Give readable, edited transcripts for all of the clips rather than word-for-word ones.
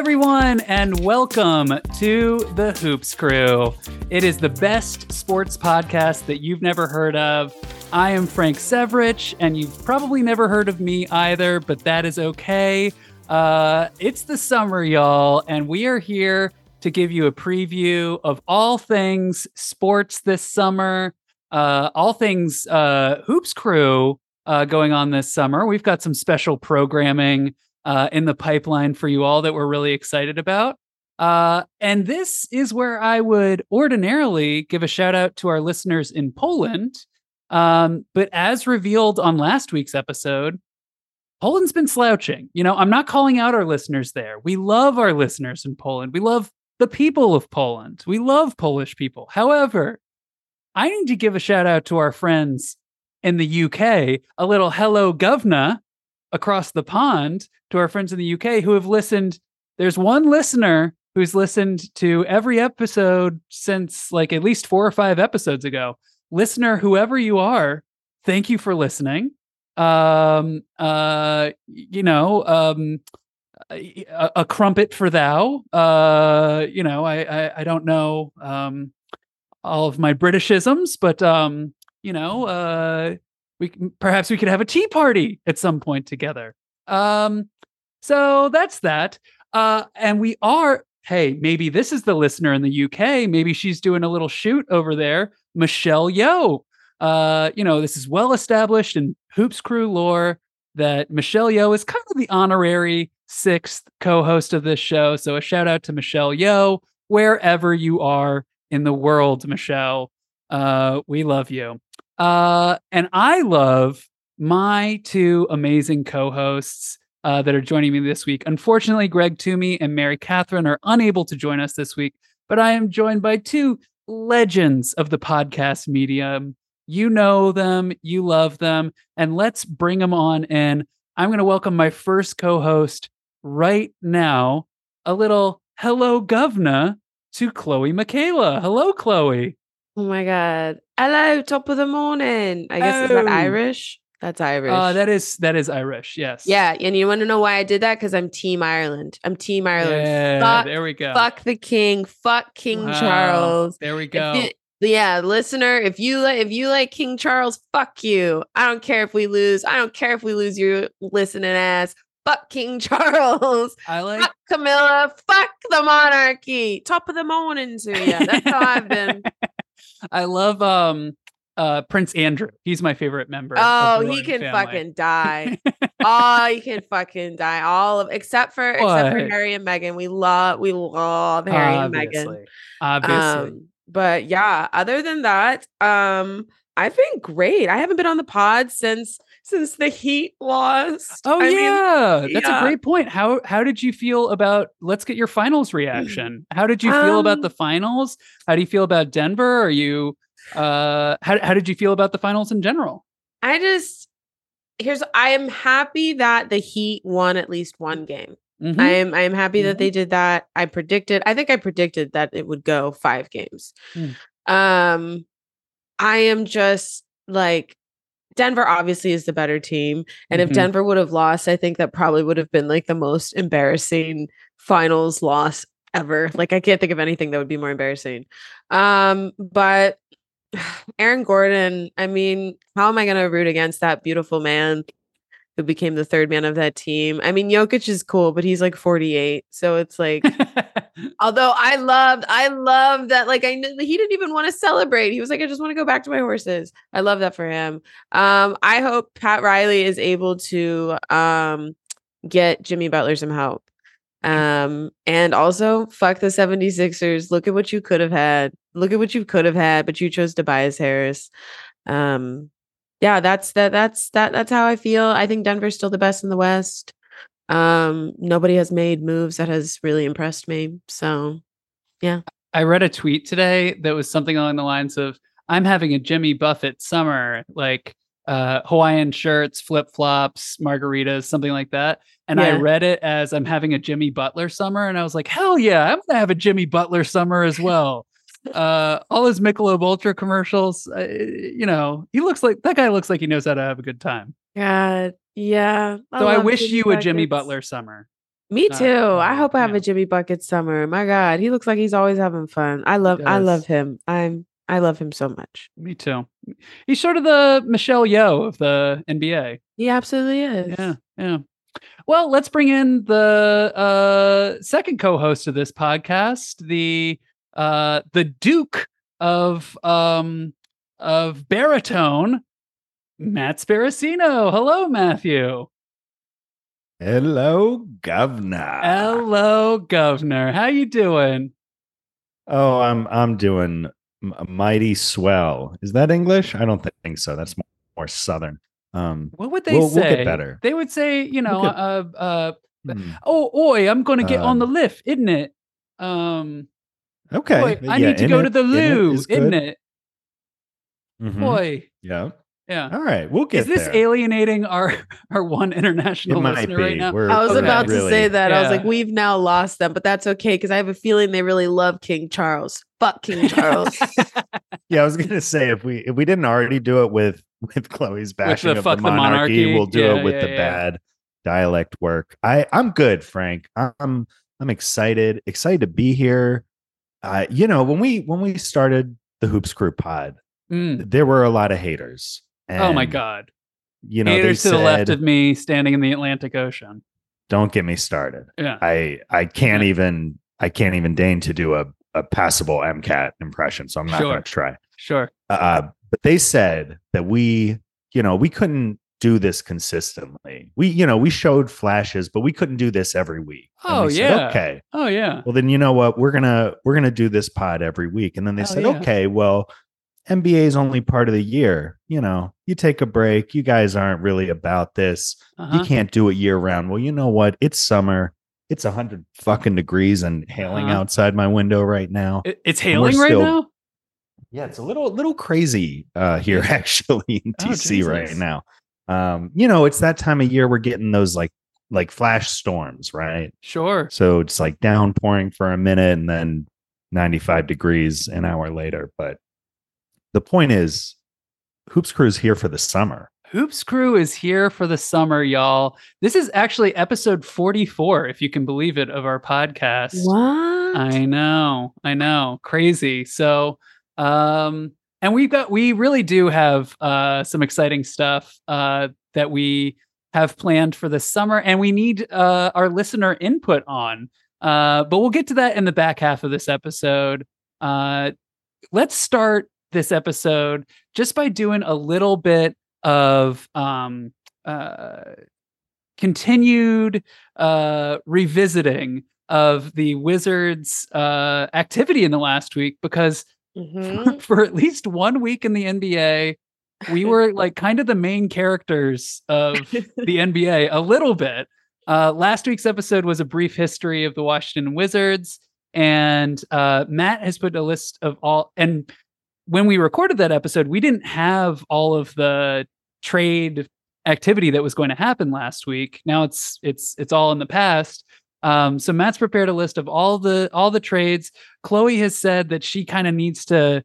everyone, and welcome to the Hoops Crew. It is the best sports podcast that you've never heard of. I am Frank Severich, and you've probably never heard of me either, but that is okay. It's the summer, y'all, and we are here to give you a preview of all things sports this summer, all things Hoops Crew going on this summer. We've got some special programming in the pipeline for you all that we're really excited about. And this is where I would ordinarily give a shout out to our listeners in Poland. But as revealed on last week's episode, Poland's been slouching. You know, I'm not calling out our listeners there. We love our listeners in Poland. We love the people of Poland. We love Polish people. However, I need to give a shout out to our friends in the UK, a little hello govna across the pond to our friends in the UK who have listened. There's one listener who's listened to every episode since like at least 4 or 5 episodes ago. Listener, whoever you are, thank you for listening. A crumpet for thou. I don't know all of my Britishisms, but we could have a tea party at some point together. So that's that. And we are, hey, maybe this is the listener in the UK. Maybe she's doing a little shoot over there. Michelle Yeoh. This is well established in Hoops Crew lore that Michelle Yeoh is kind of the honorary 6th co-host of this show. So a shout out to Michelle Yeoh, wherever you are in the world, Michelle. We love you. And I love my 2 amazing co-hosts that are joining me this week. Unfortunately, Greg Toomey and Mary Catherine are unable to join us this week, but I am joined by 2 legends of the podcast medium. You know them, you love them, and let's bring them on in. I'm going to welcome my first co-host right now, a little hello govna to Chloe Michaela. Hello, Chloe. Oh my God. Hello, top of the morning. I guess It's not Irish. That's Irish. That is Irish. Yes. Yeah. And you want to know why I did that? Because I'm Team Ireland. Yeah, there we go. Fuck the king. Fuck King Charles. There we go. Listener, if you like King Charles, fuck you. I don't care if we lose. I don't care if we lose your listening ass. Fuck King Charles. Fuck Camilla. Fuck the monarchy. Top of the morning to you. That's how I've been. I love Prince Andrew. He's my favorite member. Oh, he can fucking die. All of except for Harry and Meghan. We love Harry and Meghan. Obviously. But yeah, other than that, I've been great. I haven't been on the pod since the Heat lost. Oh, that's a great point. How did you feel about, let's get your finals reaction. How did you feel about the finals? How do you feel about Denver? How did you feel about the finals in general? I am happy that the Heat won at least one game. Mm-hmm. I am happy that they did that. I think I predicted that it would go 5 games. Mm. I am just like, Denver obviously is the better team. And if Denver would have lost, I think that probably would have been like the most embarrassing finals loss ever. Like, I can't think of anything that would be more embarrassing. But Aaron Gordon, I mean, how am I going to root against that beautiful man who became the third man of that team? I mean, Jokic is cool, but he's like 48. So it's like, although I love that. Like, I knew he didn't even want to celebrate. He was like, I just want to go back to my horses. I love that for him. I hope Pat Riley is able to get Jimmy Butler some help. And also fuck the 76ers. Look at what you could have had. But you chose Tobias Harris. Yeah, that's how I feel. I think Denver's still the best in the West. Nobody has made moves that has really impressed me. So, yeah. I read a tweet today that was something along the lines of, I'm having a Jimmy Buffett summer, like Hawaiian shirts, flip-flops, margaritas, something like that. And I read it as, I'm having a Jimmy Butler summer. And I was like, hell yeah, I'm going to have a Jimmy Butler summer as well. All his Michelob Ultra commercials, that guy looks like he knows how to have a good time. God, yeah. So I wish you a Jimmy Butler summer. Me too. I hope I have a Jimmy Bucket summer. My God, he looks like he's always having fun. I love him. I love him so much. Me too. He's sort of the Michelle Yeoh of the NBA. He absolutely is. Yeah, yeah. Well, let's bring in the second co-host of this podcast, the Duke of Baritone, Matt Sparacino. Hello, Matthew. Hello, Governor. Hello, Governor. How you doing? Oh, I'm doing mighty swell. Is that English? I don't think so. That's more Southern. What would they say? We'll get better. They would say, oh, oi, I'm going to get on the lift, isn't it? Okay. Oi, I need to go to the loo, isn't it? Mm-hmm. Oi. Yeah. Yeah. All right. We'll get there. Is this alienating our one international listener right now? I was about to say that. I was like, we've now lost them, but that's okay because I have a feeling they really love King Charles. Fuck King Charles. Yeah, I was gonna say if we didn't already do it with Chloe's bashing of the monarchy, we'll do it with the bad dialect work. I'm good, Frank. I'm excited to be here. When we started the Hoops Crew pod, there were a lot of haters. And, oh my God. Haters to the left of me standing in the Atlantic Ocean. Don't get me started. Yeah. I can't even deign to do a passable MCAT impression, so I'm not going to try. Sure. But they said that we couldn't do this consistently. We showed flashes, but we couldn't do this every week. Oh, we said, okay. Oh yeah. Well, then you know what? We're going to do this pod every week. And then they said, okay, well, NBA is only part of the year. You take a break. You guys aren't really about this. You can't do it year round. Well, you know what? It's summer. It's 100 fucking degrees and hailing outside my window right now. It's hailing right now? Yeah, it's a little crazy here actually in DC right now. It's that time of year we're getting those like flash storms, right? Sure. So it's like downpouring for a minute and then 95 degrees an hour later, but the point is, Hoops Crew is here for the summer. Hoops Crew is here for the summer, y'all. This is actually episode 44, if you can believe it, of our podcast. What? I know. Crazy. So, and we really do have some exciting stuff that we have planned for the summer, and we need our listener input on. But we'll get to that in the back half of this episode. Let's start this episode just by doing a little bit of continued revisiting of the Wizards activity in the last week, because for at least 1 week in the NBA, we were like kind of the main characters of the NBA a little bit. Last week's episode was a brief history of the Washington Wizards, and Matt has put a list of all, and when we recorded that episode, we didn't have all of the trade activity that was going to happen last week. Now it's all in the past. So Matt's prepared a list of all the trades. Chloe has said that she kind of needs to,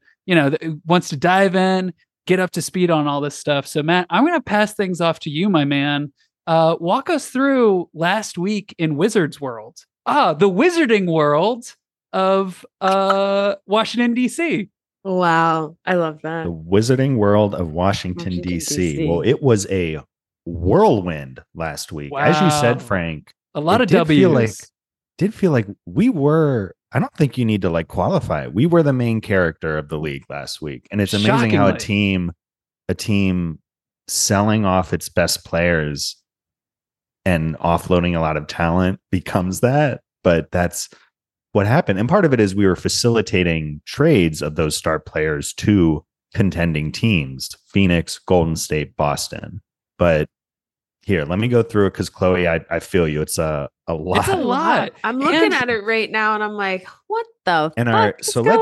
wants to dive in, get up to speed on all this stuff. So Matt, I'm going to pass things off to you, my man. Walk us through last week in Wizards World. The Wizarding World of Washington, D.C. Wow, I love that. The Wizarding World of Washington, D.C. Well, it was a whirlwind last week. Wow. As you said, Frank, a lot of W's. Did feel like we were, I don't think you need to like qualify. We were the main character of the league last week. And it's amazing how a team selling off its best players and offloading a lot of talent becomes that. But that's what happened. And part of it is we were facilitating trades of those star players to contending teams, Phoenix, Golden State, Boston. But here, let me go through it because Chloe, I feel you. It's a lot. It's a lot. I'm looking at it right now and I'm like, what the fuck is going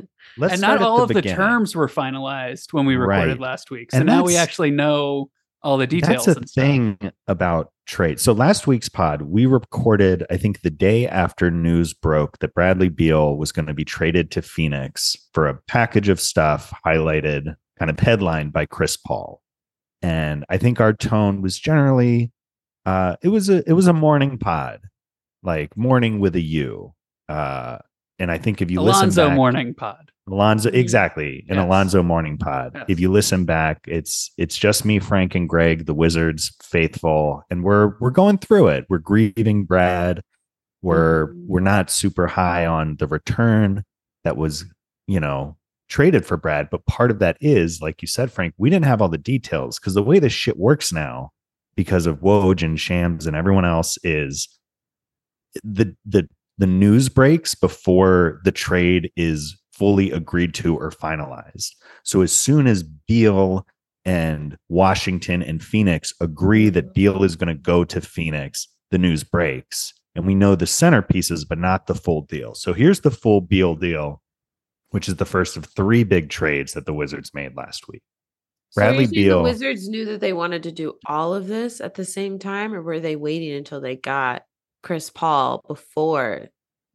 on? And not all of the terms were finalized when we recorded last week. So now we actually know all the details. That's the thing about trade. So last week's pod, we recorded, I think, the day after news broke that Bradley Beal was going to be traded to Phoenix for a package of stuff highlighted, kind of headlined by Chris Paul. And I think our tone was generally, it was a morning pod. like Morning with a U. And I think if you listen back, Morning Pod. Alonzo, exactly. An Alonzo Morning Pod. Yes. If you listen back, it's just me, Frank, and Greg, the Wizards faithful, and we're going through it. We're grieving Brad. We're not super high on the return that was, you know, traded for Brad, but part of that is, like you said, Frank, we didn't have all the details, because the way this shit works now, because of Woj and Shams and everyone else, is the news breaks before the trade is fully agreed to or finalized. So as soon as Beal and Washington and Phoenix agree that Beal is going to go to Phoenix, the news breaks. And we know the centerpieces, but not the full deal. So here's the full Beal deal, which is the first of three big trades that the Wizards made last week. Bradley Beal. The Wizards knew that they wanted to do all of this at the same time, or were they waiting until they got Chris Paul before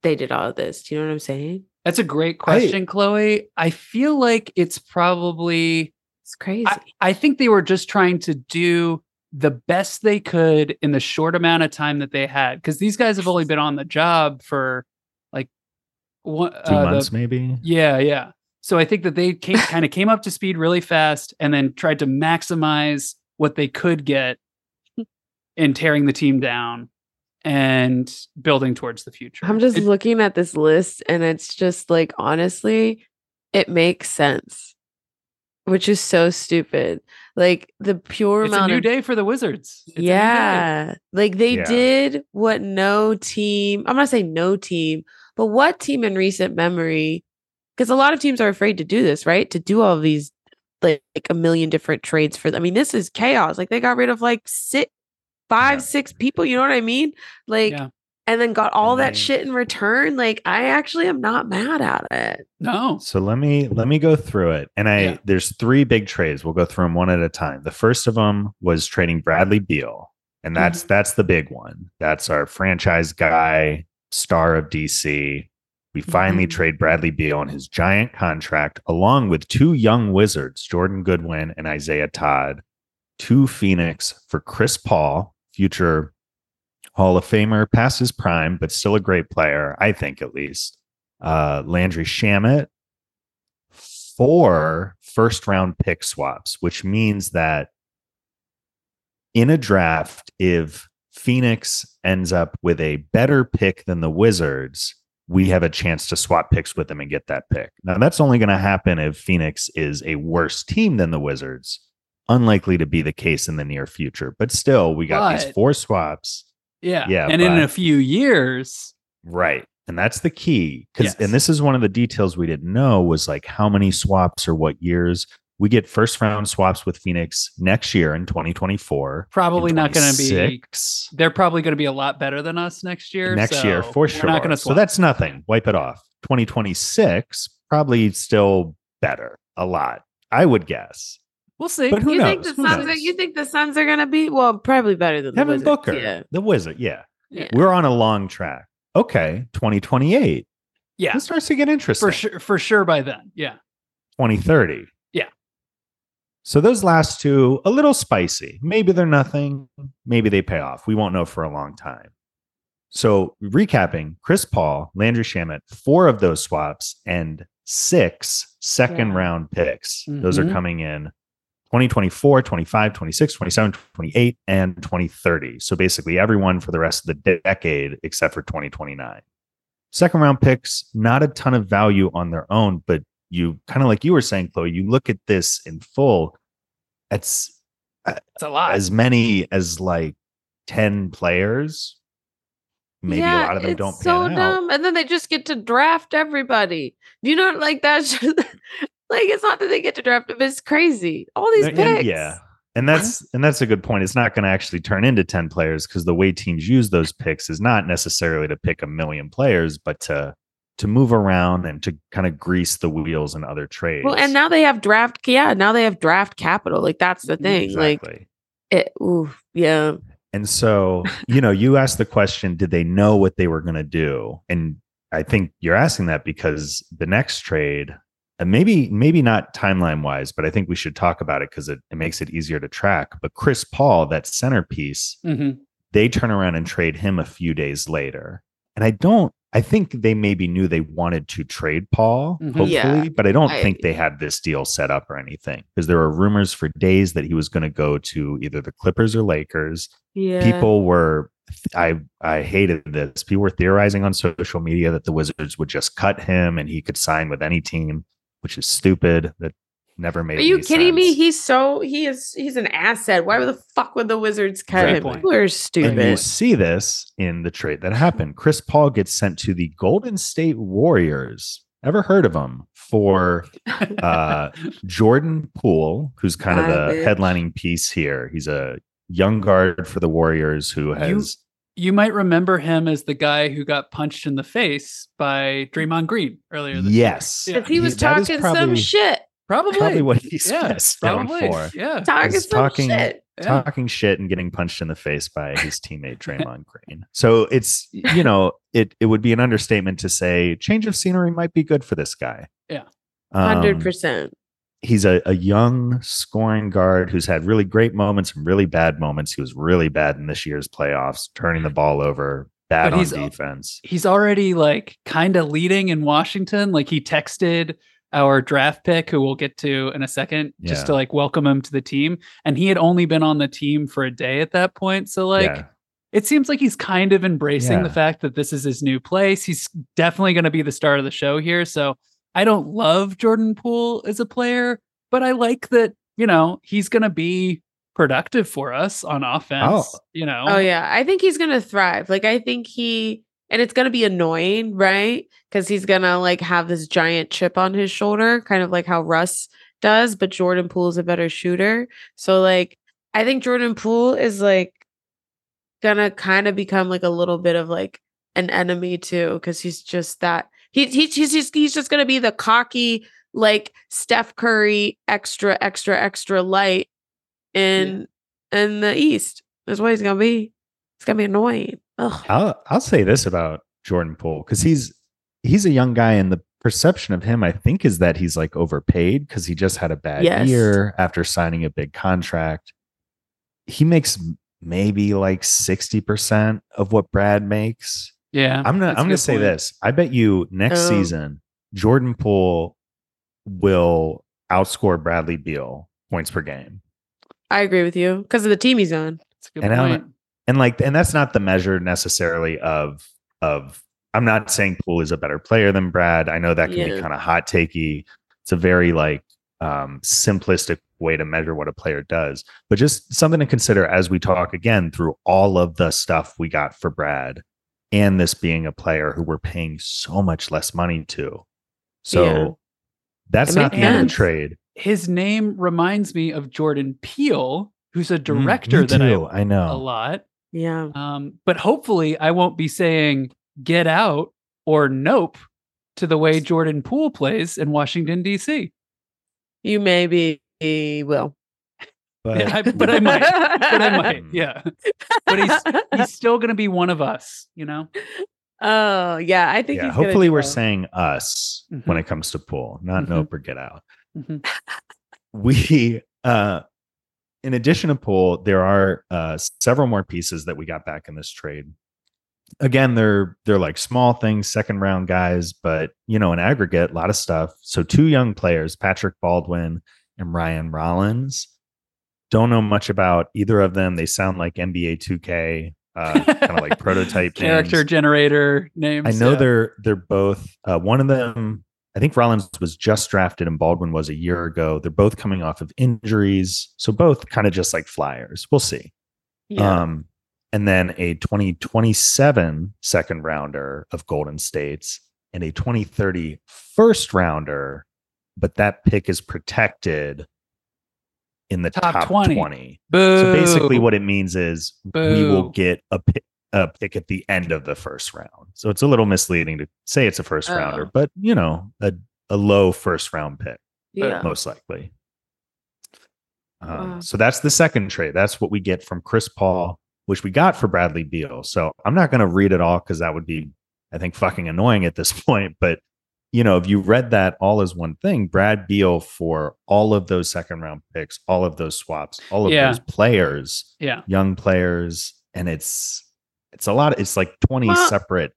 they did all of this? Do you know what I'm saying? That's a great question, Chloe. I feel like it's probably... It's crazy. I think they were just trying to do the best they could in the short amount of time that they had, because these guys have only been on the job for like 2 months, maybe. Yeah, yeah. So I think that they kind of came up to speed really fast and then tried to maximize what they could get in tearing the team down and building towards the future. I'm just looking at this list, and it's just like, honestly, it makes sense, which is so stupid. Like the pure amount. It's a new day for the Wizards. Yeah. Like they did what no team, I'm not saying no team, but what team in recent memory, because a lot of teams are afraid to do this, right? To do all these like a million different trades for them. I mean, this is chaos. Like they got rid of like six people. You know what I mean? Like, and then got all that shit in return. Like, I actually am not mad at it. No. So let me go through it. And there's three big trades. We'll go through them one at a time. The first of them was trading Bradley Beal. And that's the big one. That's our franchise guy, star of DC. We finally trade Bradley Beal on his giant contract, along with two young Wizards, Jordan Goodwin and Isaiah Todd, to Phoenix for Chris Paul, future Hall of Famer, past his prime, but still a great player, I think at least. Landry Shamet, 4 first-round pick swaps, which means that in a draft, if Phoenix ends up with a better pick than the Wizards, we have a chance to swap picks with them and get that pick. Now, that's only going to happen if Phoenix is a worse team than the Wizards. Unlikely to be the case in the near future. But still, we got these 4 swaps. Yeah. And in a few years. Right. And that's the key. And this is one of the details we didn't know, was like how many swaps or what years. We get first round swaps with Phoenix next year in 2024. Probably not going to be. They're probably going to be a lot better than us next year. Next year, for sure. Not gonna swap. So that's nothing. Wipe it off. 2026, probably still better. A lot, I would guess. We'll see. But who knows? You think the Suns are going to be? Well, probably better than Devin the Wizards. Booker, the Wizard. Yeah. We're on a long track. Okay, 2028. Yeah, this starts to get interesting for sure by then. Yeah, 2030. Yeah. So those last two, a little spicy. Maybe they're nothing. Maybe they pay off. We won't know for a long time. So recapping: Chris Paul, Landry Shamet, 4 of those swaps, and 6 second-round picks. Mm-hmm. Those are coming in 2024, 25, 26, 27, 28, and 2030. So basically everyone for the rest of the decade except for 2029. Second round picks, not a ton of value on their own, but you kind of, like you were saying, Chloe, you look at this in full. It's a lot. As many as like 10 players. Maybe a lot of them don't pan out. And then they just get to draft everybody. You know, like that's just... Like, it's not that they get to draft him. It's crazy. All these picks. Yeah. And that's a good point. It's not going to actually turn into 10 players, because the way teams use those picks is not necessarily to pick a million players, but to move around and to kind of grease the wheels in other trades. Well, and now they have draft. Yeah. Now they have draft capital. Like, that's the thing. Exactly. Like, yeah. And so, you know, you asked the question, did they know what they were going to do? And I think you're asking that because the next trade, and maybe not timeline-wise, but I think we should talk about it because it makes it easier to track. But Chris Paul, that centerpiece, They turn around and trade him a few days later. And I think they maybe knew they wanted to trade Paul, hopefully, but I don't think they had this deal set up or anything, because there were rumors for days that he was going to go to either the Clippers or Lakers. Yeah. People were, I hated this. People were theorizing on social media that the Wizards would just cut him and he could sign with any team, which is stupid. That never made. Are you kidding me? He's an asset. Why the fuck would the Wizards cut him? People are stupid. And you see this in the trade that happened. Chris Paul gets sent to the Golden State Warriors. Ever heard of them? For Jordan Poole, who's kind of the headlining piece here. He's a young guard for the Warriors who has. You might remember him as the guy who got punched in the face by Draymond Green earlier this year. Because he was talking some shit. Probably what he's best known for. Yeah. Talking shit and getting punched in the face by his teammate Draymond Green. So it's, you know, it would be an understatement to say change of scenery might be good for this guy. Yeah. 100%. He's a young scoring guard who's had really great moments and really bad moments. He was really bad in this year's playoffs, turning the ball over. Bad on defense. He's already like kind of leading in Washington. Like he texted our draft pick, who we'll get to in a second, just to like welcome him to the team. And he had only been on the team for a day at that point. So like, it seems like he's kind of embracing the fact that this is his new place. He's definitely going to be the star of the show here. So I don't love Jordan Poole as a player, but I like that, you know, he's going to be productive for us on offense, you know? Oh yeah. I think he's going to thrive. Like, I think and it's going to be annoying, right? Because he's going to like have this giant chip on his shoulder, kind of like how Russ does, but Jordan Poole is a better shooter. So like, I think Jordan Poole is like going to kind of become like a little bit of like an enemy too, because he's just that he's just going to be the cocky, like Steph Curry, extra light in the East. That's what he's going to be. It's going to be annoying. Ugh. I'll say this about Jordan Poole, because he's a young guy, and the perception of him, I think, is that he's like overpaid because he just had a bad year after signing a big contract. He makes maybe like 60% of what Brad makes. Yeah, I'm gonna say this. I bet you next season Jordan Poole will outscore Bradley Beal points per game. I agree with you because of the team he's on. That's a good point. And that's not the measure necessarily of I'm not saying Poole is a better player than Brad. I know that can be kind of hot takey. It's a very like simplistic way to measure what a player does, but just something to consider as we talk again through all of the stuff we got for Brad and this being a player who we're paying so much less money to. So that's not the end of the trade. His name reminds me of Jordan Peele, who's a director that I know a lot. Yeah. But hopefully I won't be saying get out or nope to the way Jordan Poole plays in Washington, DC. You maybe will. But I might. Yeah. But he's still going to be one of us, you know? Oh, yeah. I think he's hopefully we're saying us when it comes to Poole, not nope or get out. Mm-hmm. In addition to Poole, there are several more pieces that we got back in this trade. Again, they're like small things, second round guys, but you know, in aggregate, a lot of stuff. So two young players, Patrick Baldwin and Ryan Rollins. Don't know much about either of them. They sound like NBA 2K, kind of like prototype character generator names. I know they're both one of them. I think Rollins was just drafted and Baldwin was a year ago. They're both coming off of injuries. So both kind of just like flyers. We'll see. Yeah. And then a 2027 second rounder of Golden State's and a 2030 first rounder. But that pick is protected in the top 20. Boo. So basically what it means is we will get a pick at the end of the first round. So it's a little misleading to say it's a first rounder, but you know, a low first round pick, most likely. So that's the second trade. That's what we get from Chris Paul, which we got for Bradley Beal. So I'm not going to read it all, cause that would be, I think, fucking annoying at this point. But you know, if you read that all as one thing, Brad Beal for all of those second round picks, all of those swaps, all of those players, young players, and it's a lot. It's like 20 separate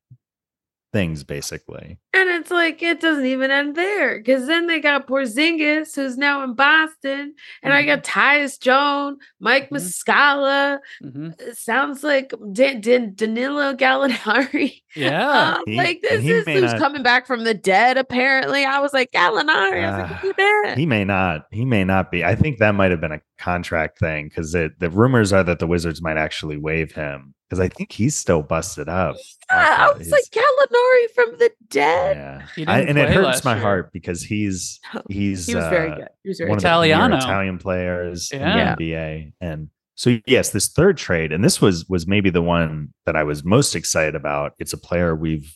things, basically. And it's like, it doesn't even end there, because then they got Porzingis, who's now in Boston, and I got Tyus Jones, Mike Muscala. It sounds like Danilo Gallinari. Yeah, like this is who's coming back from the dead. Apparently, I was like, Gallinari. I was like, who's that? He may not. He may not be. I think that might have been a contract thing, because the rumors are that the Wizards might actually waive him. Because I think he's still busted up. Yeah, I was like, Gallinari from the dead. Yeah. And it hurts my heart, because he's he was very good. He was very one of the Italian players in the NBA. And so, yes, this third trade, and this was maybe the one that I was most excited about. It's a player we've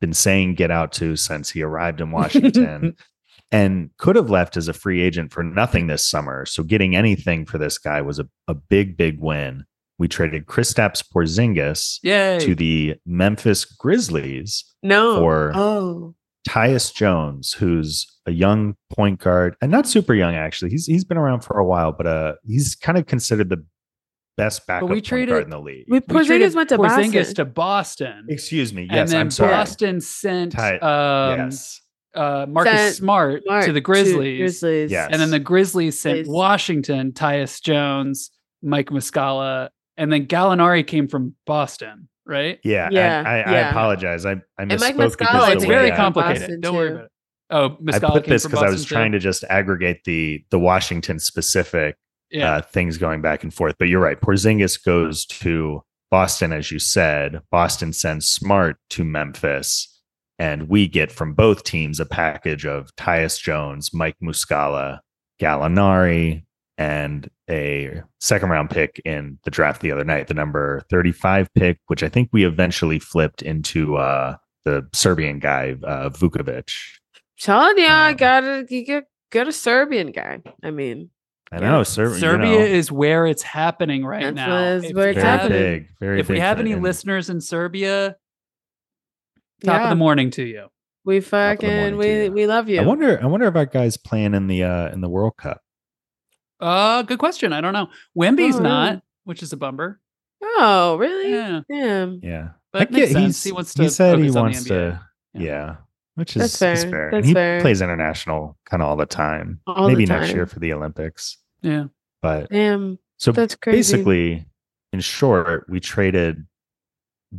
been saying get out to since he arrived in Washington and could have left as a free agent for nothing this summer. So getting anything for this guy was a big, big win. We traded Kristaps Porzingis to the Memphis Grizzlies for Tyus Jones, who's a young point guard, and not super young, actually. He's been around for a while, but he's kind of considered the best backup point guard in the league. Porzingis went to Boston. Excuse me. Yes, I'm sorry. Boston sent Marcus Smart to the Grizzlies. Yes. And then the Grizzlies sent Washington, Tyus Jones, Mike Muscala, and then Gallinari came from Boston, right? Yeah. I apologize. I misspoke. Mike Muscala, it's very complicated. Don't worry about it. Oh, Muscala, I put this because I was trying to just aggregate the Washington specific things going back and forth. But you're right. Porzingis goes to Boston, as you said. Boston sends Smart to Memphis, and we get from both teams a package of Tyus Jones, Mike Muscala, Gallinari, and a second round pick in the draft the other night, the number 35 pick, which I think we eventually flipped into the Serbian guy, Vukovic. Telling you, you get a Serbian guy. I mean, I know Serbia is where it's happening right now. That's where it's happening. Big, very if big we have any listeners in Serbia, top of the morning to you. We fucking we love you. I wonder if our guy's playing in the World Cup. Good question. I don't know. Wemby's not, which is a bummer. Oh, really? Yeah. Damn. Yeah. But makes sense. He wants to. He said he wants to. Yeah. Which is fair. And he plays international kind of all the time. Maybe next year for the Olympics. Yeah. But damn. So that's crazy. Basically, in short, we traded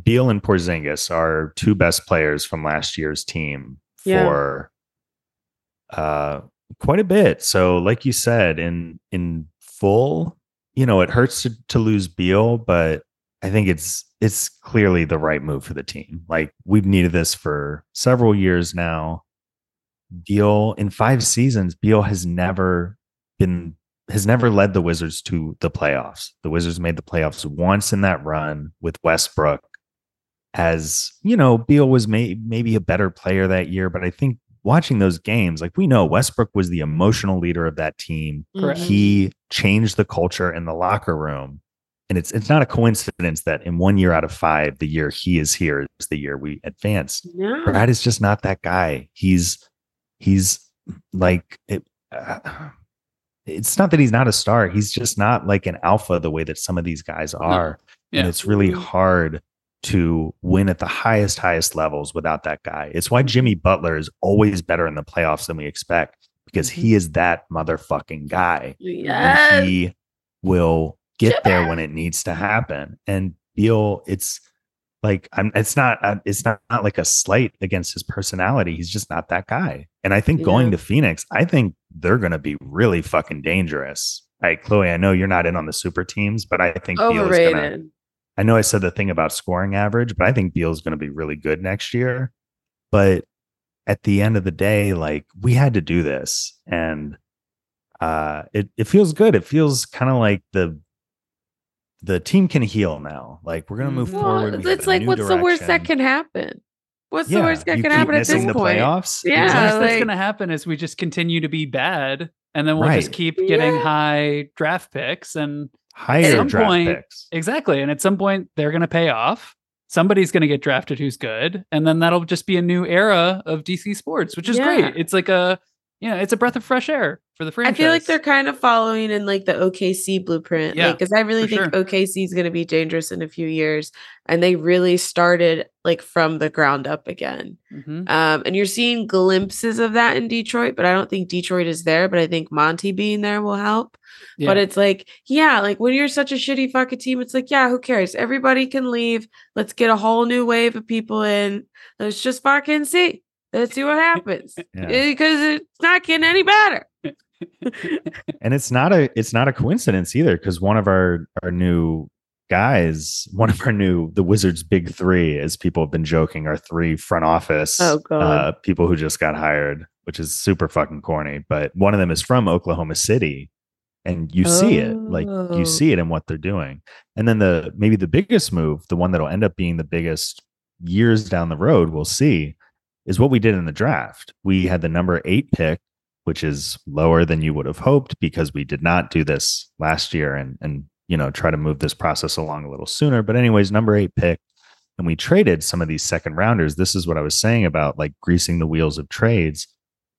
Beal and Porzingis, our two best players from last year's team, for quite a bit. So like you said, in full, it hurts to lose Beal, but I think it's clearly the right move for the team. Like, we've needed this for several years now. Beal, in 5 seasons, Beal has never led the Wizards to the playoffs. The Wizards made the playoffs once in that run with Westbrook. As you know, Beal was maybe a better player that year, but I think watching those games, like, we know Westbrook was the emotional leader of that team. Correct. He changed the culture in the locker room. And it's not a coincidence that in 1 year out of 5, the year he is here is the year we advanced. Yeah. Brad is just not that guy. He's like, it's not that he's not a star. He's just not like an alpha the way that some of these guys are. Yeah. And it's really hard to win at the highest levels without that guy. It's why Jimmy Butler is always better in the playoffs than we expect, because he is that motherfucking guy. Yes. And he will get there when it needs to happen. And Beal, it's like, it's not like a slight against his personality. He's just not that guy. And I think going to Phoenix, I think they're going to be really fucking dangerous. All right, Chloe, I know you're not in on the super teams, but I think Beal is going to. I know I said the thing about scoring average, but I think Beal's going to be really good next year. But at the end of the day, like, we had to do this, and it feels good. It feels kind of like the team can heal now. Like, we're going to move forward. We it's like, what's direction. The worst that can happen? What's the worst that can happen at this point? Playoffs? Yeah, the worst that's going to happen is we just continue to be bad, and then we'll just keep getting high draft picks and. Higher draft picks. Exactly. And at some point, they're going to pay off. Somebody's going to get drafted who's good. And then that'll just be a new era of DC sports, which is great. It's like it's a breath of fresh air for the franchise. I feel like they're kind of following in like the OKC blueprint. Yeah, because like, I really think OKC is going to be dangerous in a few years. And they really started like from the ground up again. Mm-hmm. And you're seeing glimpses of that in Detroit, but I don't think Detroit is there. But I think Monty being there will help. Yeah. But it's like, yeah, like when you're such a shitty fucking team, it's like, yeah, who cares? Everybody can leave. Let's get a whole new wave of people in. Let's just fucking see. Let's see what happens. Because it's not getting any better. And it's not a coincidence either, because one of our new guys, the Wizards big three, as people have been joking, are three front office people who just got hired, which is super fucking corny. But one of them is from Oklahoma City, and you see it, like you see it in what they're doing. And then maybe the biggest move, the one that'll end up being the biggest years down the road, we'll see, is what we did in the draft. We had the number 8 pick, which is lower than you would have hoped because we did not do this last year and you know, try to move this process along a little sooner. But anyways, number 8 pick, and we traded some of these second rounders. This is what I was saying about like greasing the wheels of trades.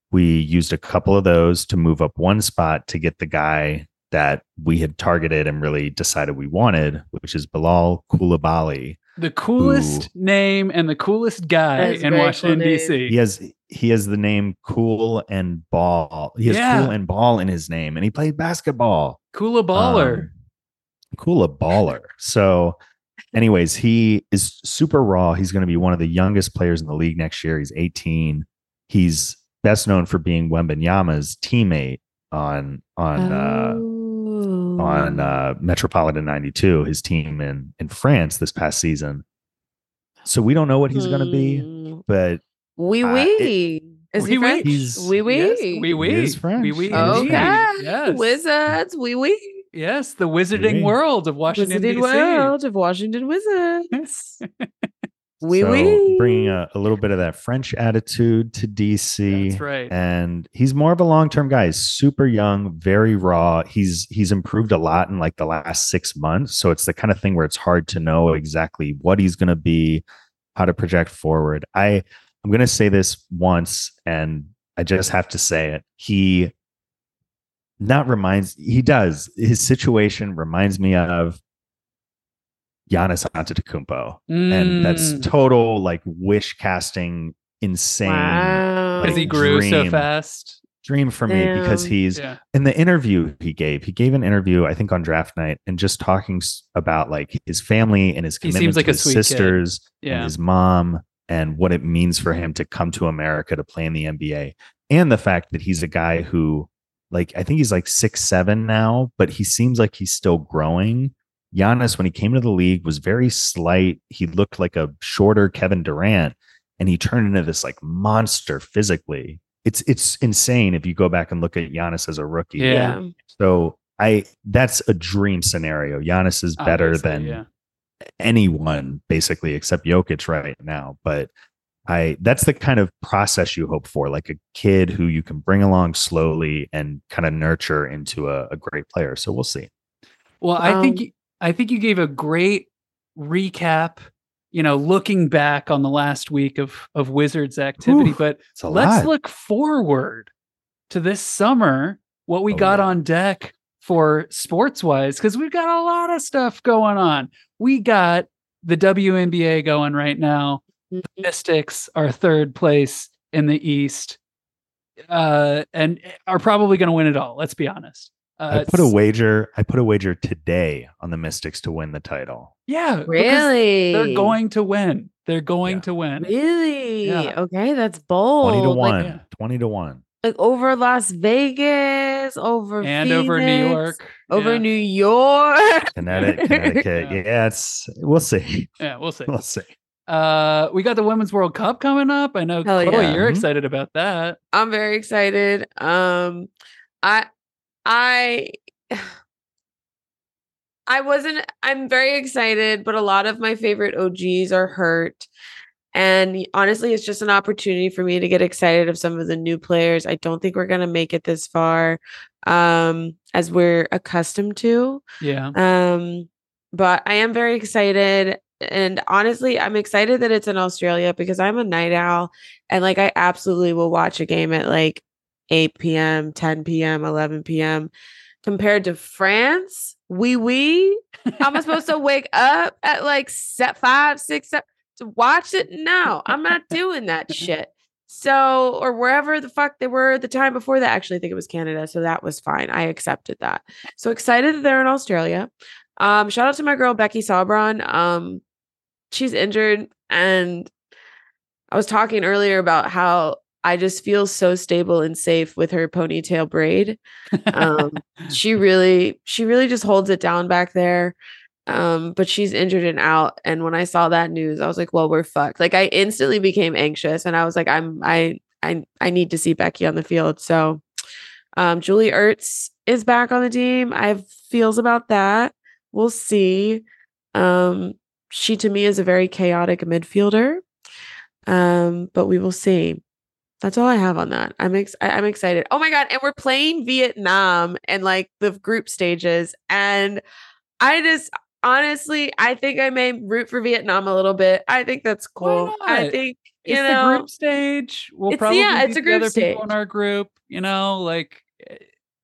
We used a couple of those to move up one spot to get the guy that we had targeted and really decided we wanted, which is Bilal Coulibaly. The coolest name and the coolest guy in Washington, D.C. He has the name Cool and Ball. He has Cool and Ball in his name, and he played basketball. Cool a baller. So anyways, he is super raw. He's going to be one of the youngest players in the league next year. He's 18. He's best known for being Wembanyama's teammate on Metropolitan 92, his team in France this past season. So we don't know what he's going to be, but Is he French? He's French. Okay. Yes. Wizards. Yes, the Wizarding World of Washington. Wizarding World of Washington Wizards. Bringing a little bit of that French attitude to DC. That's right. And he's more of a long-term guy. He's super young, very raw. He's improved a lot in like the last 6 months. So it's the kind of thing where it's hard to know exactly what he's going to be, how to project forward. I'm going to say this once, and I just have to say it. His situation reminds me of Giannis Antetokounmpo, and that's total like wish casting, insane. Wow. Like, 'cause he grew so fast. Dream for me, because he's in the interview he gave an interview I think on draft night, and just talking about like his family and his commitment to his sisters and his mom, and what it means for him to come to America to play in the NBA, and the fact that he's a guy who, like, I think he's like 6'7" now, but he seems like he's still growing. Giannis, when he came to the league, was very slight. He looked like a shorter Kevin Durant, and he turned into this like monster physically. It's insane if you go back and look at Giannis as a rookie. Yeah. So that's a dream scenario. Giannis is better than anyone basically except Jokic right now. But that's the kind of process you hope for, like a kid who you can bring along slowly and kind of nurture into a great player. So we'll see. Well, I think you gave a great recap, you know, looking back on the last week of Wizards activity, but let's look forward to this summer, what we got on deck for sports wise, because we've got a lot of stuff going on. We got the WNBA going right now. The Mystics are third place in the East, and are probably going to win it all. Let's be honest. I put a wager today on the Mystics to win the title. Yeah, really? They're going to win. Really? Yeah. Okay, that's bold. 20-1. 20-1. Like over Las Vegas, over and Phoenix, over New York, Connecticut. We'll see. Yeah, we'll see. We got the Women's World Cup coming up. I know, Chloe, you're excited about that. I'm very excited. I'm very excited, but a lot of my favorite OGs are hurt. And honestly, it's just an opportunity for me to get excited of some of the new players. I don't think we're going to make it this far, as we're accustomed to. Yeah. But I am very excited. And honestly, I'm excited that it's in Australia, because I'm a night owl, and like, I absolutely will watch a game at like 8 p.m., 10 p.m., 11 p.m. Compared to France, I'm supposed to wake up at like 5, 6, 7 to watch it? No, I'm not doing that shit. So, or wherever the fuck they were the time before that. Actually, I think it was Canada. So that was fine. I accepted that. So excited that they're in Australia. Shout out to my girl, Becky Sabron. She's injured. And I was talking earlier about how I just feel so stable and safe with her ponytail braid. She really just holds it down back there. But she's injured and out. And when I saw that news, I was like, well, we're fucked. Like, I instantly became anxious and I was like, I need to see Becky on the field. So, Julie Ertz is back on the team. I have feels about that. We'll see. She to me is a very chaotic midfielder. But we will see. That's all I have on that. I'm excited. Oh my God. And we're playing Vietnam and like the group stages. And I just, honestly, I think I may root for Vietnam a little bit. I think that's cool. I think, you know, the group stage. We'll probably be the other people in our group, you know, like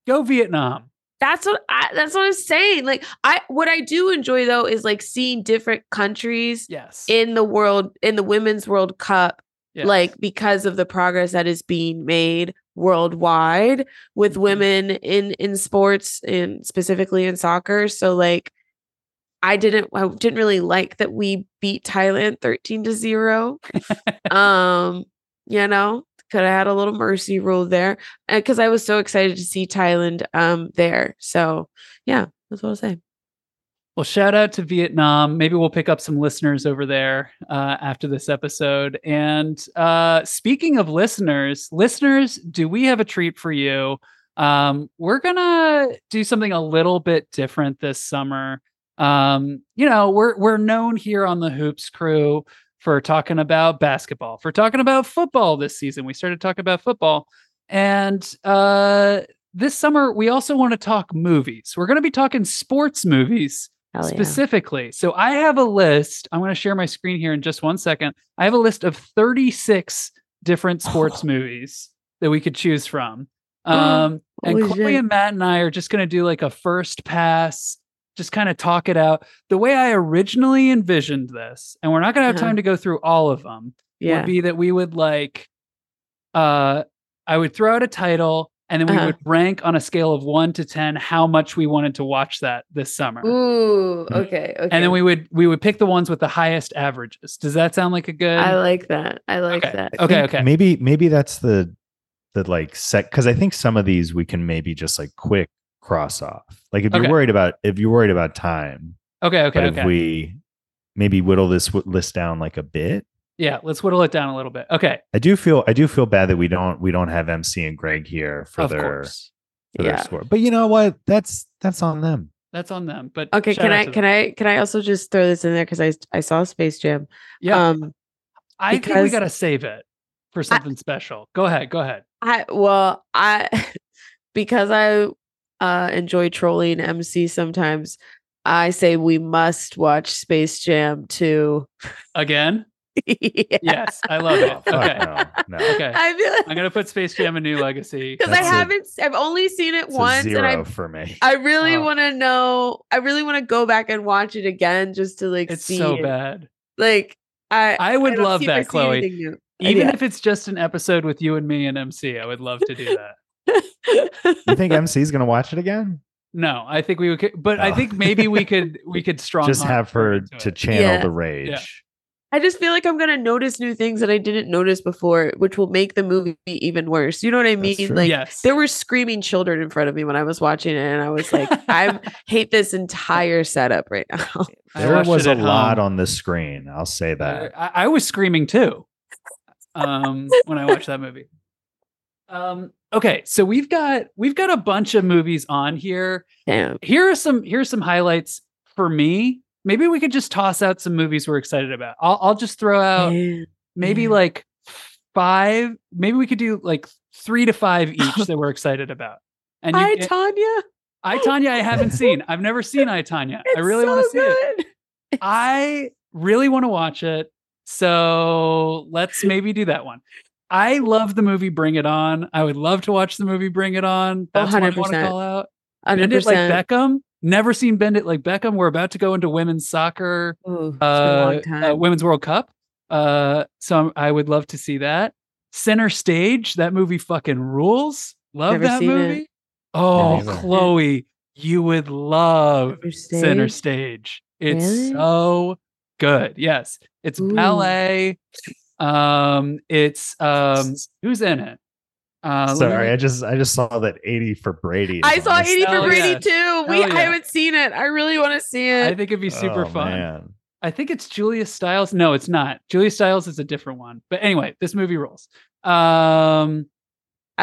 go Vietnam. That's what I'm saying. Like what I do enjoy though, is like seeing different countries in the world, in the Women's World Cup, like because of the progress that is being made worldwide with women in sports and specifically in soccer. So like I didn't really like that we beat Thailand 13-0. You know, could have had a little mercy rule there because I was so excited to see Thailand there. So yeah, that's what I'll say. Well, shout out to Vietnam. Maybe we'll pick up some listeners over there after this episode. And speaking of listeners, do we have a treat for you? We're going to do something a little bit different this summer. You know, we're known here on the Hoops Crew for talking about basketball, for talking about football this season. We started talking about football. And this summer, we also want to talk movies. We're going to be talking sports movies. Hell specifically. Yeah. So I have a list. I'm going to share my screen here in just 1 second. I have a list of 36 different sports movies that we could choose from. And Chloe and Matt and I are just going to do like a first pass, just kind of talk it out. The way I originally envisioned this, and we're not going to have time to go through all of them, would be that we would like, I would throw out a title, and then we would rank on a scale of 1 to 10 how much we wanted to watch that this summer. Ooh, okay. And then we would pick the ones with the highest averages. Does that sound like a good? I like that. I like that. Okay. Maybe that's the like set, because I think some of these we can maybe just like quick cross off. Like if you're worried about time. Okay. But if we maybe whittle this list down like a bit. Yeah, let's whittle it down a little bit. Okay. I do feel bad that we don't have MC and Greg here for their score. But you know what? That's on them. That's on them. But okay, can I also just throw this in there because I saw Space Jam. Yeah. I think we gotta save it for something special. Go ahead. Because I enjoy trolling MC sometimes, I say we must watch Space Jam 2 again. Yeah. Yes, I love it. Okay. No. Okay. I feel like I'm gonna put Space Jam: A New Legacy because I've only seen it once. Zero for me. I really want to know. I really want to go back and watch it again just to like. It's see so it. Bad. Like I would love that, Chloe. Even if it's just an episode with you and me and MC, I would love to do that. You think MC is gonna watch it again? No, I think we would. But I think maybe we could strong just have her to channel the rage. Yeah. I just feel like I'm going to notice new things that I didn't notice before, which will make the movie even worse. You know what I mean? Like there were screaming children in front of me when I was watching it. And I was like, I hate this entire setup right now. There was a lot on the screen. I'll say that. I was screaming too when I watched that movie. Okay. So we've got a bunch of movies on here. Damn. Here's some highlights for me. Maybe we could just toss out some movies we're excited about. I'll just throw out maybe like 5. Maybe we could do like 3 to 5 each that we're excited about. And I, Tanya, I haven't seen. I've never seen I, Tanya. I really want to see it. I really want to watch it. So let's maybe do that one. I love the movie Bring It On. I would love to watch the movie Bring It On. That's 100%. What I want to call out. 100%. Bend It Like Beckham. Never seen Bend It Like Beckham. We're about to go into women's soccer, Women's World Cup. So I would love to see that. Center Stage. That movie fucking rules. Love Never that movie. It. Oh, Never Chloe, it. You would love Center Stage. It's really? So good. Yes. It's Ooh. Ballet. It's who's in it? Sorry, I just saw that 80 for Brady. I saw 80 for Brady too. I haven't seen it. I really want to see it. I think it'd be super fun. Man. I think it's Julia Stiles. No, it's not. Julia Stiles is a different one. But anyway, this movie rules. I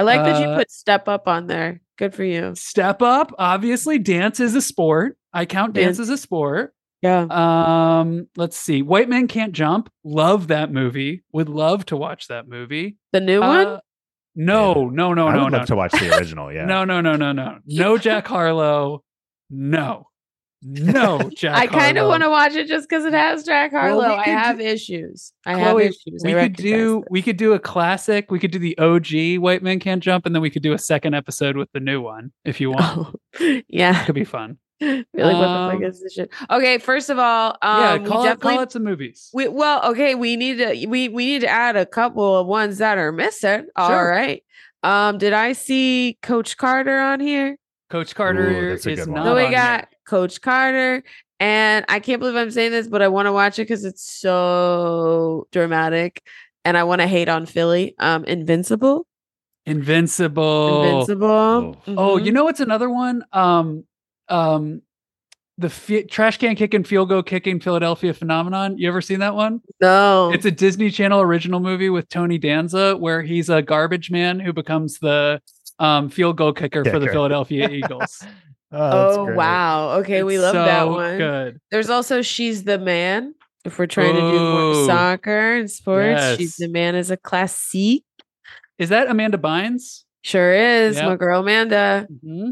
like that you put Step Up on there. Good for you. Step Up. Obviously, dance is a sport. I count dance as a sport. Yeah. Let's see. White Man Can't Jump. Love that movie. Would love to watch that movie. The new one? No. I would love to watch the original. Yeah. No. No Jack Harlow. No, Jack Harlow. I kind of want to watch it just because it has Jack Harlow. Well, I have issues, Chloe. We could do a classic. We could do the OG White Man Can't Jump, and then we could do a second episode with the new one if you want. Oh, yeah. It could be fun. Like, what the fuck is this shit? Okay, first of all, call out some movies. We need to add a couple of ones that are missing. Sure. All right. Did I see Coach Carter on here? Coach Carter is not. So we got Coach Carter, and I can't believe I'm saying this, but I want to watch it because it's so dramatic, and I want to hate on Philly. Invincible. Oh, mm-hmm. You know what's another one? The trash can kicking, field goal kicking Philadelphia phenomenon. You ever seen that one? No. It's a Disney Channel original movie with Tony Danza where he's a garbage man who becomes the field goal kicker for the Philadelphia Eagles. Oh wow. Okay, we love that one. Good. There's also She's the Man. If we're trying to do more soccer and sports, yes. She's the Man is a classique. Is that Amanda Bynes? Sure is. Yep. My girl Amanda. Mm-hmm.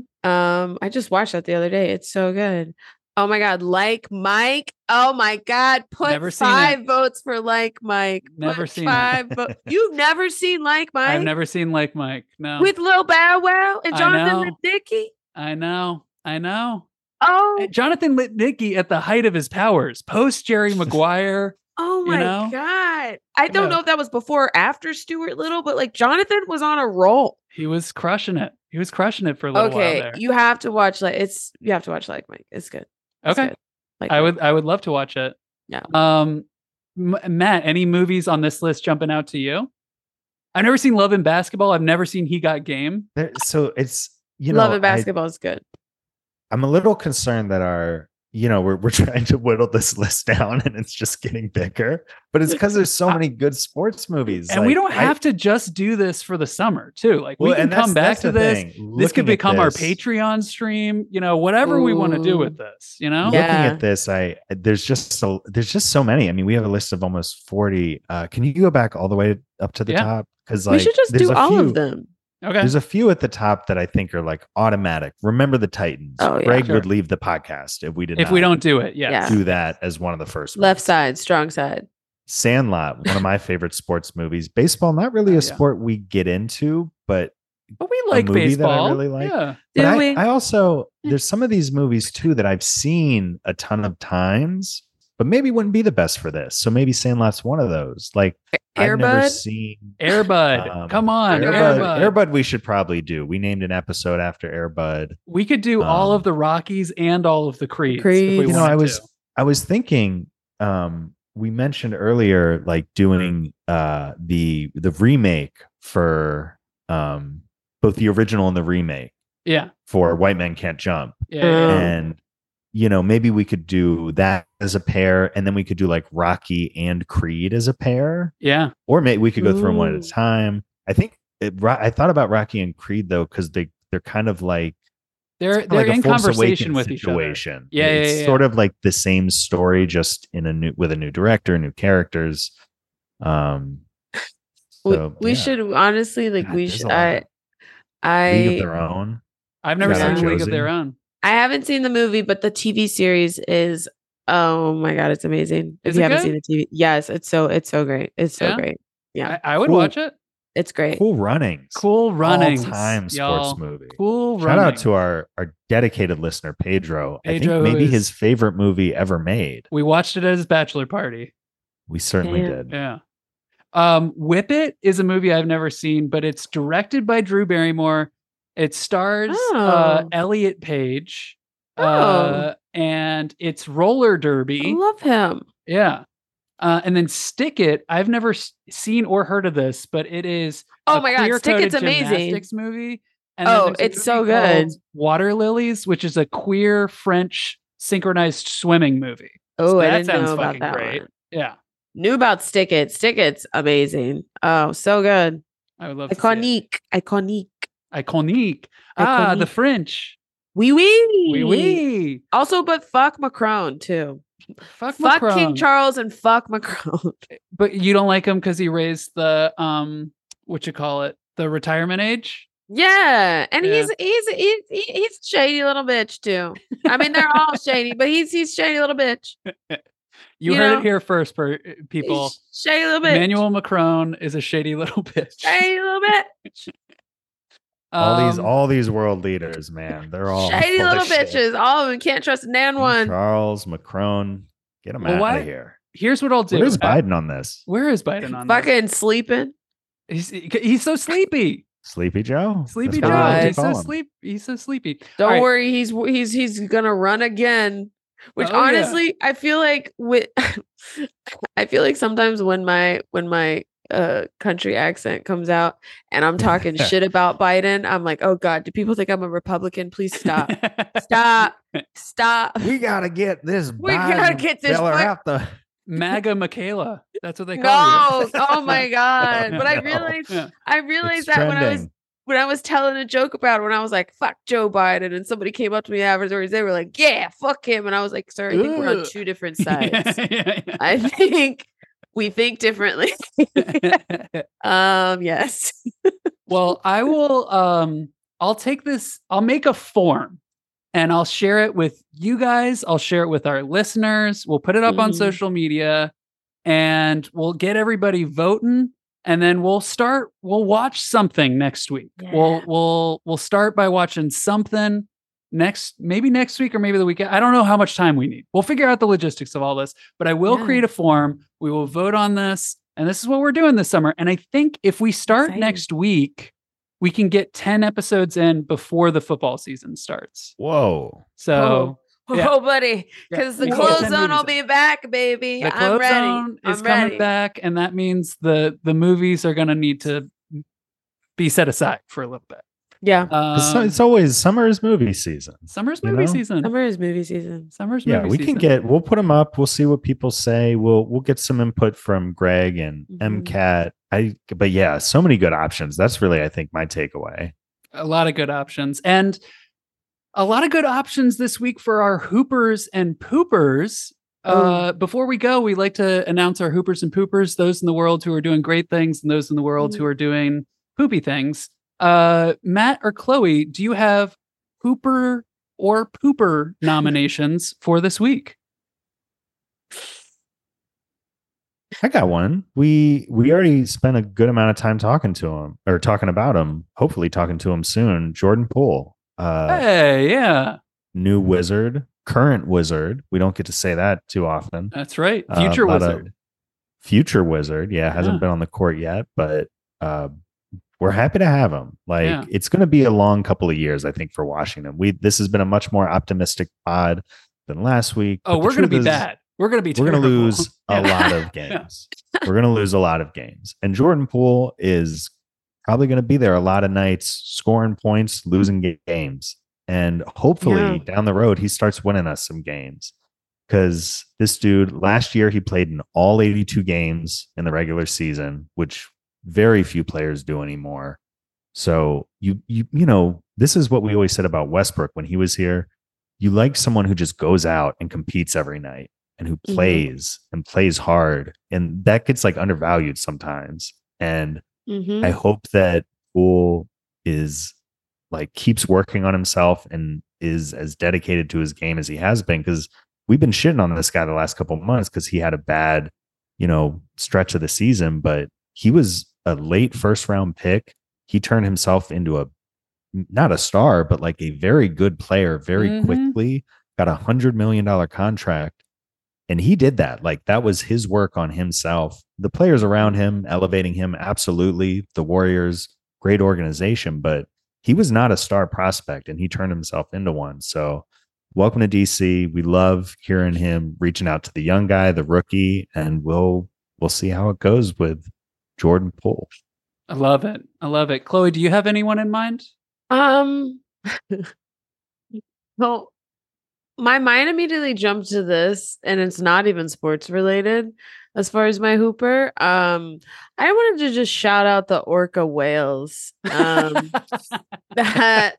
I just watched that the other day. It's so good. Oh my God. Like Mike. Oh my God. Put never 5 votes for Like Mike. Never seen 5 votes. You've never seen Like Mike? I've never seen Like Mike. No. With Lil Bow Wow and Jonathan Lipnicki? I know. Oh. And Jonathan Lipnicki at the height of his powers. Post Jerry Maguire. Oh my God. I don't know if that was before or after Stuart Little, but like Jonathan was on a roll. He was crushing it for a little while there. You have to watch Like Mike. It's good. It's good. Like I would love to watch it. Yeah. Matt, any movies on this list jumping out to you? I've never seen Love and Basketball. I've never seen He Got Game. Love and Basketball is good. I'm a little concerned that we're trying to whittle this list down and it's just getting bigger, but it's because there's so many good sports movies. And like, we don't have to just do this for the summer too. Like we can come back to this. This could become our Patreon stream, whatever we want to do with this, Looking at this, there's just so many. I mean, we have a list of almost 40. Can you go back all the way up to the top? Cause we should just do all of them. Okay. There's a few at the top that I think are like automatic. Remember the Titans. Oh, yeah, Greg would leave the podcast if we don't do it. Yeah. Do that as one of the first ones. Left Side, Strong Side. Sandlot, one of my favorite sports movies. Baseball, not really a sport we get into, but we like a movie baseball. That I really like. Yeah. There's some of these movies too that I've seen a ton of times, but maybe wouldn't be the best for this. So maybe Sandlot's one of those. Like I've never seen Airbud. Come on, Airbud. Airbud we should probably do. We named an episode after Airbud. We could do all of the Rockies and all of the Creeds. I was thinking we mentioned earlier like doing the remake for both the original and the remake. Yeah. For White Man Can't Jump. Yeah. And maybe we could do that as a pair, and then we could do like Rocky and Creed as a pair. Yeah. Or maybe we could go through them one at a time. I think I thought about Rocky and Creed though, because they're kind of like they're like in conversation with each other. Yeah, it's sort of like the same story, just with a new director, new characters. We should honestly like League of Their Own. I've never seen League of Their Own. I haven't seen the movie, but the TV series is, oh my God, it's amazing. If you haven't seen the TV, yes, it's so great. It's so great. Yeah. I would watch it. It's great. Cool Runnings. All-time sports movie. Shout out to our dedicated listener, Pedro. I think maybe his favorite movie ever made. We watched it at his bachelor party. We certainly did. Yeah. Whip It is a movie I've never seen, but it's directed by Drew Barrymore. It stars Elliot Page. And it's roller derby. I love him. Yeah. And then Stick It. I've never seen or heard of this, but it is a Stick It's amazing movie. And it's so good. Water Lilies, which is a queer French synchronized swimming movie. Oh, so that sounds fucking great. One. Yeah. Knew about Stick It. Stick It's amazing. Oh, so good. I would love Iconique. Ah, the French. Oui. Also, but fuck Macron too. Fuck King Charles and fuck Macron. But you don't like him because he raised the the retirement age. Yeah, and he's shady little bitch too. I mean, they're all shady, but he's shady little bitch. You heard it here first, people. Shady little bitch. Emmanuel Macron is a shady little bitch. Shady little bitch. All these world leaders, man, they're all shady little bitches. All of them, can't trust nan one. Charles, Macron, get them out of here. Here's what I'll do. Where's Biden on this? Where is Biden on this? Fucking sleeping. He's so sleepy. Sleepy Joe. Sleepy Joe. He's so sleepy. Don't worry, he's gonna run again. Which honestly, I feel like sometimes when my country accent comes out and I'm talking shit about Biden, I'm like, oh God, do people think I'm a Republican? Please stop. Stop. We gotta get this. Out the MAGA Michaela. That's what they call it. No, oh my God. But I realized that trending. when I was telling a joke about it, when I was like, fuck Joe Biden, and somebody came up to me afterwards, they were like, yeah, fuck him. And I was like, sir, I think we're on two different sides. Yeah. I think we think differently. Yes. Well, I will, I'll take this. I'll make a form and I'll share it with you guys. I'll share it with our listeners. We'll put it up on social media and we'll get everybody voting. And then we'll watch something next week. Yeah. We'll start by watching something next week or maybe the weekend. I don't know how much time we need. We'll figure out the logistics of all this, but I will create a form. We will vote on this. And this is what we're doing this summer. And I think if we start next week, we can get 10 episodes in before the football season starts. Whoa. So buddy, because the Close Zone will be back, baby. The Close Zone is coming back, and that means the movies are going to need to be set aside for a little bit. Yeah, it's always summer's movie season. Summer's movie season. We'll put them up. We'll see what people say. We'll get some input from Greg and MCAT. So many good options. That's really, I think, my takeaway. A lot of good options and a lot of good options this week for our hoopers and poopers. Before we go, we like to announce our hoopers and poopers, those in the world who are doing great things and those in the world who are doing poopy things. Matt or Chloe, do you have hooper or pooper nominations for this week? I got one. We already spent a good amount of time talking about him, hopefully talking to him soon. Jordan Poole. New Wizard, current Wizard. We don't get to say that too often. That's right. Future Wizard. Yeah. Hasn't been on the court yet, but, we're happy to have him. It's going to be a long couple of years, I think, for Washington. This has been a much more optimistic pod than last week. Oh, we're going to be bad. We're going to be terrible. We're going to lose a lot of games. And Jordan Poole is probably going to be there a lot of nights, scoring points, losing games. And hopefully down the road, he starts winning us some games. Because this dude, last year, he played in all 82 games in the regular season, which very few players do anymore. So you know, this is what we always said about Westbrook when he was here. You like someone who just goes out and competes every night and who plays and plays hard. And that gets like undervalued sometimes. And I hope that Poole is like keeps working on himself and is as dedicated to his game as he has been, because we've been shitting on this guy the last couple of months because he had a bad, stretch of the season, but he was a late first round pick, he turned himself into a, not a star, but like a very good player very quickly, got $100 million contract. And he did that. Like, that was his work on himself. The players around him elevating him. Absolutely. The Warriors, great organization, but he was not a star prospect and he turned himself into one. So welcome to DC. We love hearing him reaching out to the young guy, the rookie, and we'll see how it goes with Jordan Poole. I love it. I love it. Chloe, do you have anyone in mind? Well, my mind immediately jumped to this, and it's not even sports related as far as my hooper. I wanted to just shout out the orca whales that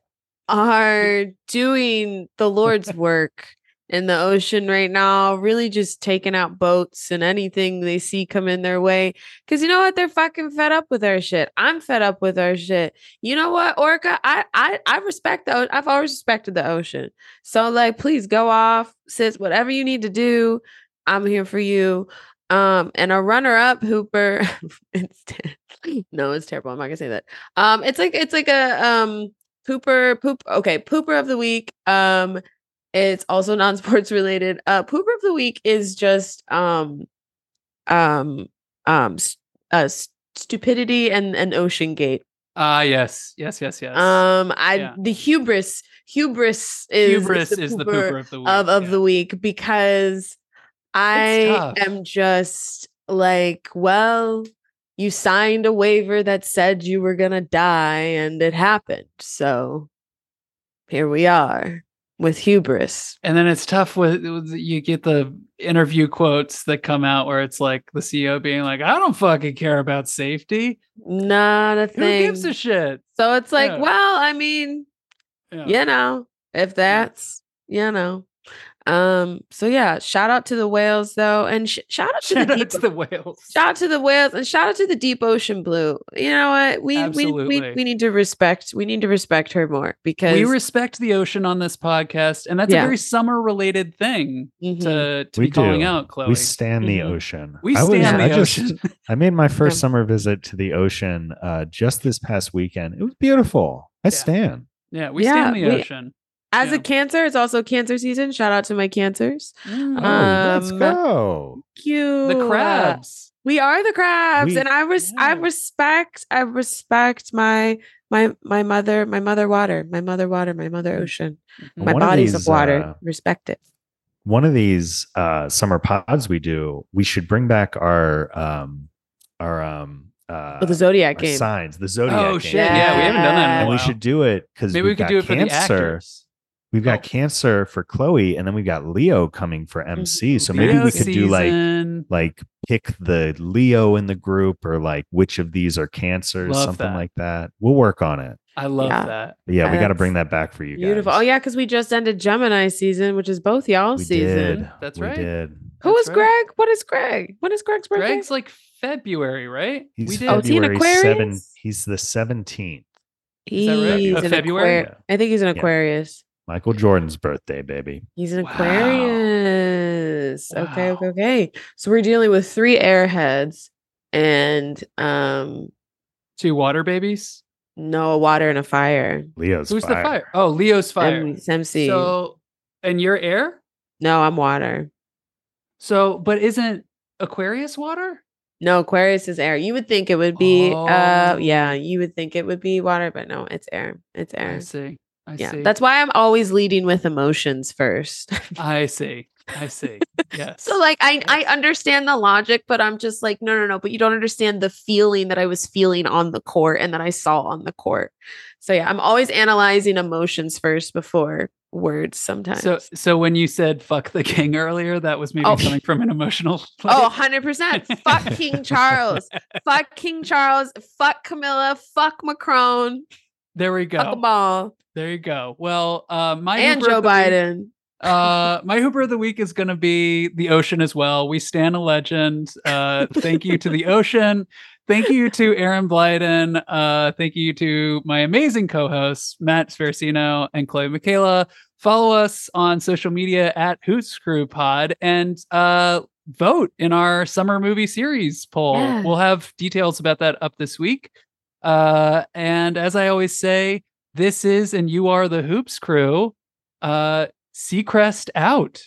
are doing the Lord's work in the ocean right now, really just taking out boats and anything they see come in their way. Because you know what? They're fucking fed up with our shit. I'm fed up with our shit. You know what, orca? I respect the I've always respected the ocean. So, like, please go off, sis, whatever you need to do. I'm here for you. And a runner-up hooper. It's terrible. I'm not gonna say that. It's like a pooper of the week. It's also non-sports related. Pooper of the week is just stupidity and Ocean Gate. Yes. The hubris is the pooper of the week, the week, because I am just like, well, you signed a waiver that said you were gonna die, and it happened. So here we are. With hubris. And then it's tough with you get the interview quotes that come out where it's like the CEO being like, I don't fucking care about safety. Not a thing. Who gives a shit? So it's like, well, I mean, you know, if that's, you know. So yeah, shout out to the whales though. And shout out to the whales and shout out to the deep ocean blue. You know what? We need to respect her more, because we respect the ocean on this podcast. And that's a very summer related thing to be calling out, Chloe. We stand the ocean. Ocean. I made my first summer visit to the ocean, just this past weekend. It was beautiful. I stand. Yeah. We stand the ocean. As a Cancer, it's also Cancer season. Shout out to my Cancers. Let's go. Thank you. The crabs. We are the crabs. And I respect my mother water, my mother ocean. My body's of water. Respect it. One of these summer pods we do, we should bring back the Zodiac game. Signs. The Zodiac game. Oh shit. Yeah, we haven't done that in a while. And we should do it, because maybe we could do it for the actors. We've got Cancer for Chloe, and then we got Leo coming for MC. So maybe Leo we could do like pick the Leo in the group, or like which of these are Cancers, like that. We'll work on it. I love that. Yeah, we got to bring that back for you guys. Oh yeah, because we just ended Gemini season, which is both y'all's season. Did. That's right. We did. Who is Greg? What is Greg? When is Greg's birthday? Greg's like February, right? He's February 7th. He's the 17th. He's in February. I think he's an Aquarius. Michael Jordan's birthday, baby. He's an Aquarius. Wow. Okay. So we're dealing with 3 airheads and 2 water babies. No, a water and a fire. Who's the fire? Oh, Leo's fire. MC. So, and you're air? No, I'm water. So, but isn't Aquarius water? No, Aquarius is air. You would think it would be. You would think it would be water, but no, it's air. It's air. I see. I see. That's why I'm always leading with emotions first. I see. Yes. So like I understand the logic, but I'm just like, no, but you don't understand the feeling that I was feeling on the court and that I saw on the court. So yeah, I'm always analyzing emotions first before words sometimes. So when you said fuck the king earlier, that was maybe coming from an emotional place. Oh, 100%. Fuck King Charles. Fuck King Charles. Fuck Camilla. Fuck Macron. There we go. Fuck them all. There you go. Well, Joe Biden. My hooper of the week is going to be the ocean as well. We stand a legend. Thank you to the ocean. Thank you to Aaron Blyden. Thank you to my amazing co-hosts, Matt Sparacino and Chloe Michaela. Follow us on social media at Hoops Crew Pod, and vote in our summer movie series poll. Yeah. We'll have details about that up this week. And as I always say, this is and you are the Hoops Crew. Seacrest out.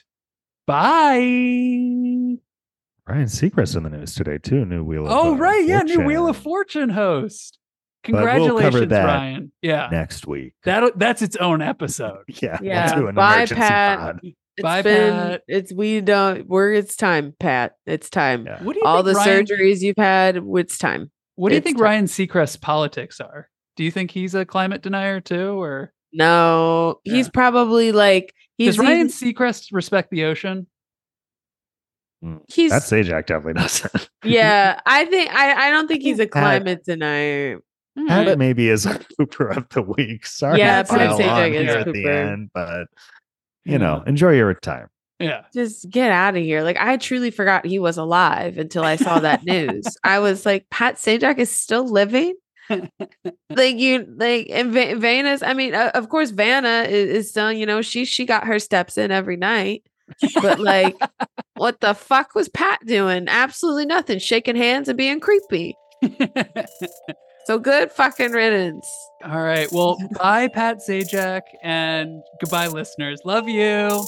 Bye. Ryan Seacrest in the news today too. New Wheel of Fortune. Yeah, new Wheel of Fortune host. Congratulations, we'll cover that Ryan. Yeah, next week. That's its own episode. Yeah. We'll do an emergency pod. Bye, Pat. It's time, Pat. It's time. Yeah. What do you all think, the Ryan, surgeries you've had? It's time. What do you think Ryan Seacrest's politics are? Do you think he's a climate denier too, or no? Yeah. He's probably like. Does Ryan Seacrest respect the ocean? That Sajak definitely doesn't. Yeah, I don't think he's a climate denier. Pat maybe is a pooper of the week. Sorry, Pat Sajak is at the end, but you know, enjoy your time. Yeah, just get out of here. Like, I truly forgot he was alive until I saw that news. I was like, Pat Sajak is still living. Vanna's. I mean, of course, Vanna is still. You know, she got her steps in every night. But like, what the fuck was Pat doing? Absolutely nothing. Shaking hands and being creepy. So good fucking riddance. All right. Well, bye, Pat Sajak, and goodbye, listeners. Love you.